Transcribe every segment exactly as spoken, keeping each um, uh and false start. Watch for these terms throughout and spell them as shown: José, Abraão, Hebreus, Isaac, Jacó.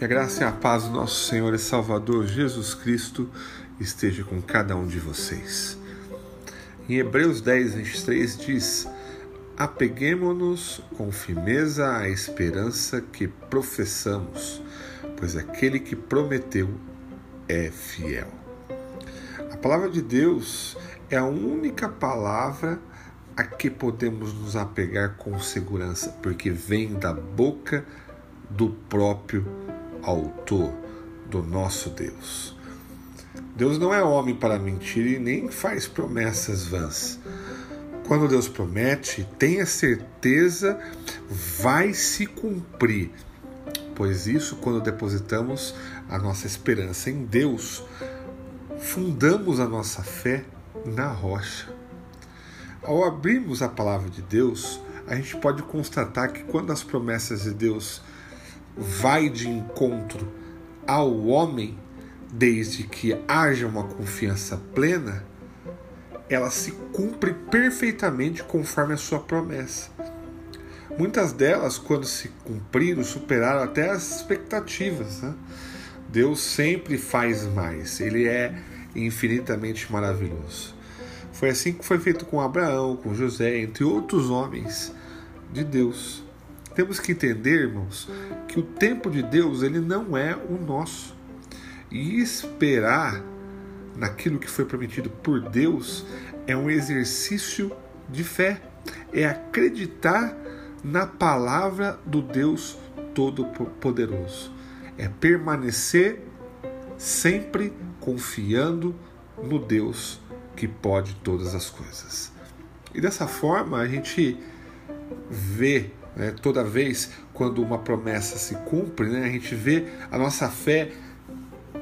Que a graça e a paz do nosso Senhor e Salvador Jesus Cristo esteja com cada um de vocês. Em Hebreus dez, vinte e três diz: apeguemo-nos com firmeza à esperança que professamos, pois aquele que prometeu é fiel. A palavra de Deus é a única palavra a que podemos nos apegar com segurança, porque vem da boca do próprio autor, do nosso Deus. Deus não é homem para mentir e nem faz promessas vãs. Quando Deus promete, tenha certeza, vai se cumprir, pois isso, quando depositamos a nossa esperança em Deus, fundamos a nossa fé na rocha. Ao abrirmos a palavra de Deus, a gente pode constatar que quando as promessas de Deus vai de encontro ao homem, desde que haja uma confiança plena, ela se cumpre perfeitamente conforme a sua promessa. Muitas delas, quando se cumpriram, superaram até as expectativas, né? Deus sempre faz mais. Ele é infinitamente maravilhoso. Foi assim que foi feito com Abraão, com José, entre outros homens de Deus. Temos que entender, irmãos, que o tempo de Deus, ele não é o nosso. E esperar naquilo que foi prometido por Deus é um exercício de fé. É acreditar na palavra do Deus Todo-Poderoso. É permanecer sempre confiando no Deus que pode todas as coisas. E dessa forma a gente vê, né, toda vez quando uma promessa se cumpre, né, a gente vê a nossa fé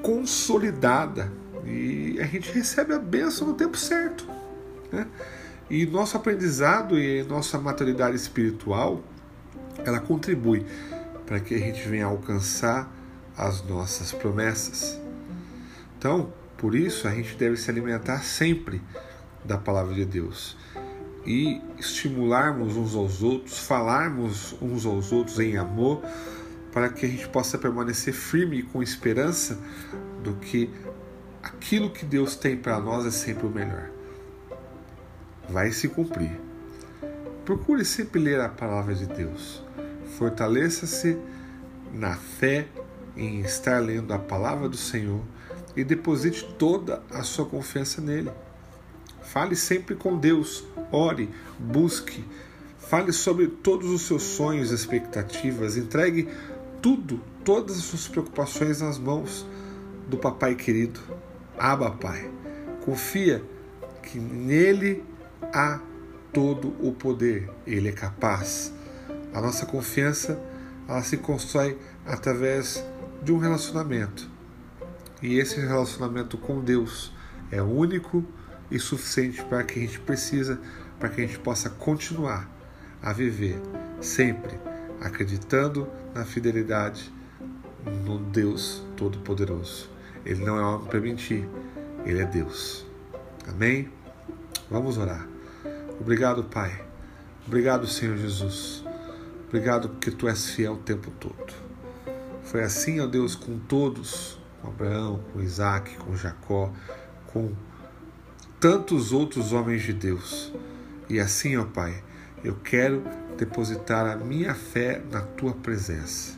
consolidada. E a gente recebe a bênção no tempo certo, né? E nosso aprendizado e nossa maturidade espiritual, ela contribui para que a gente venha alcançar as nossas promessas. Então, por isso, a gente deve se alimentar sempre da palavra de Deus e estimularmos uns aos outros, falarmos uns aos outros em amor, para que a gente possa permanecer firme e com esperança do que aquilo que Deus tem para nós é sempre o melhor. Vai se cumprir. Procure sempre ler a palavra de Deus. Fortaleça-se na fé em estar lendo a palavra do Senhor e deposite toda a sua confiança nele. Fale sempre com Deus. Ore, busque. Fale sobre todos os seus sonhos e expectativas. Entregue tudo, todas as suas preocupações nas mãos do papai querido. Abba, Pai. Confia que nele há todo o poder. Ele é capaz. A nossa confiança, ela se constrói através de um relacionamento. E esse relacionamento com Deus é único e suficiente para que a gente precisa, para que a gente possa continuar a viver sempre acreditando na fidelidade no Deus Todo-Poderoso. Ele não é homem para mentir, ele é Deus. Amém? Vamos orar. Obrigado, Pai. Obrigado, Senhor Jesus. Obrigado porque Tu és fiel o tempo todo. Foi assim, ó Deus, com todos, com Abraão, com Isaac, com Jacó, com tantos outros homens de Deus. E assim, ó Pai, eu quero depositar a minha fé na Tua presença.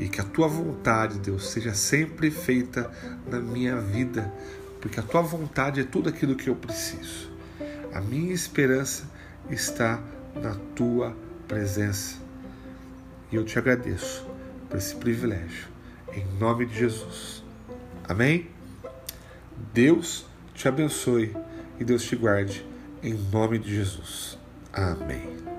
E que a Tua vontade, Deus, seja sempre feita na minha vida, porque a Tua vontade é tudo aquilo que eu preciso. A minha esperança está na Tua presença. E eu Te agradeço por esse privilégio. Em nome de Jesus. Amém? Deus te abençoe e Deus te guarde. Em nome de Jesus. Amém.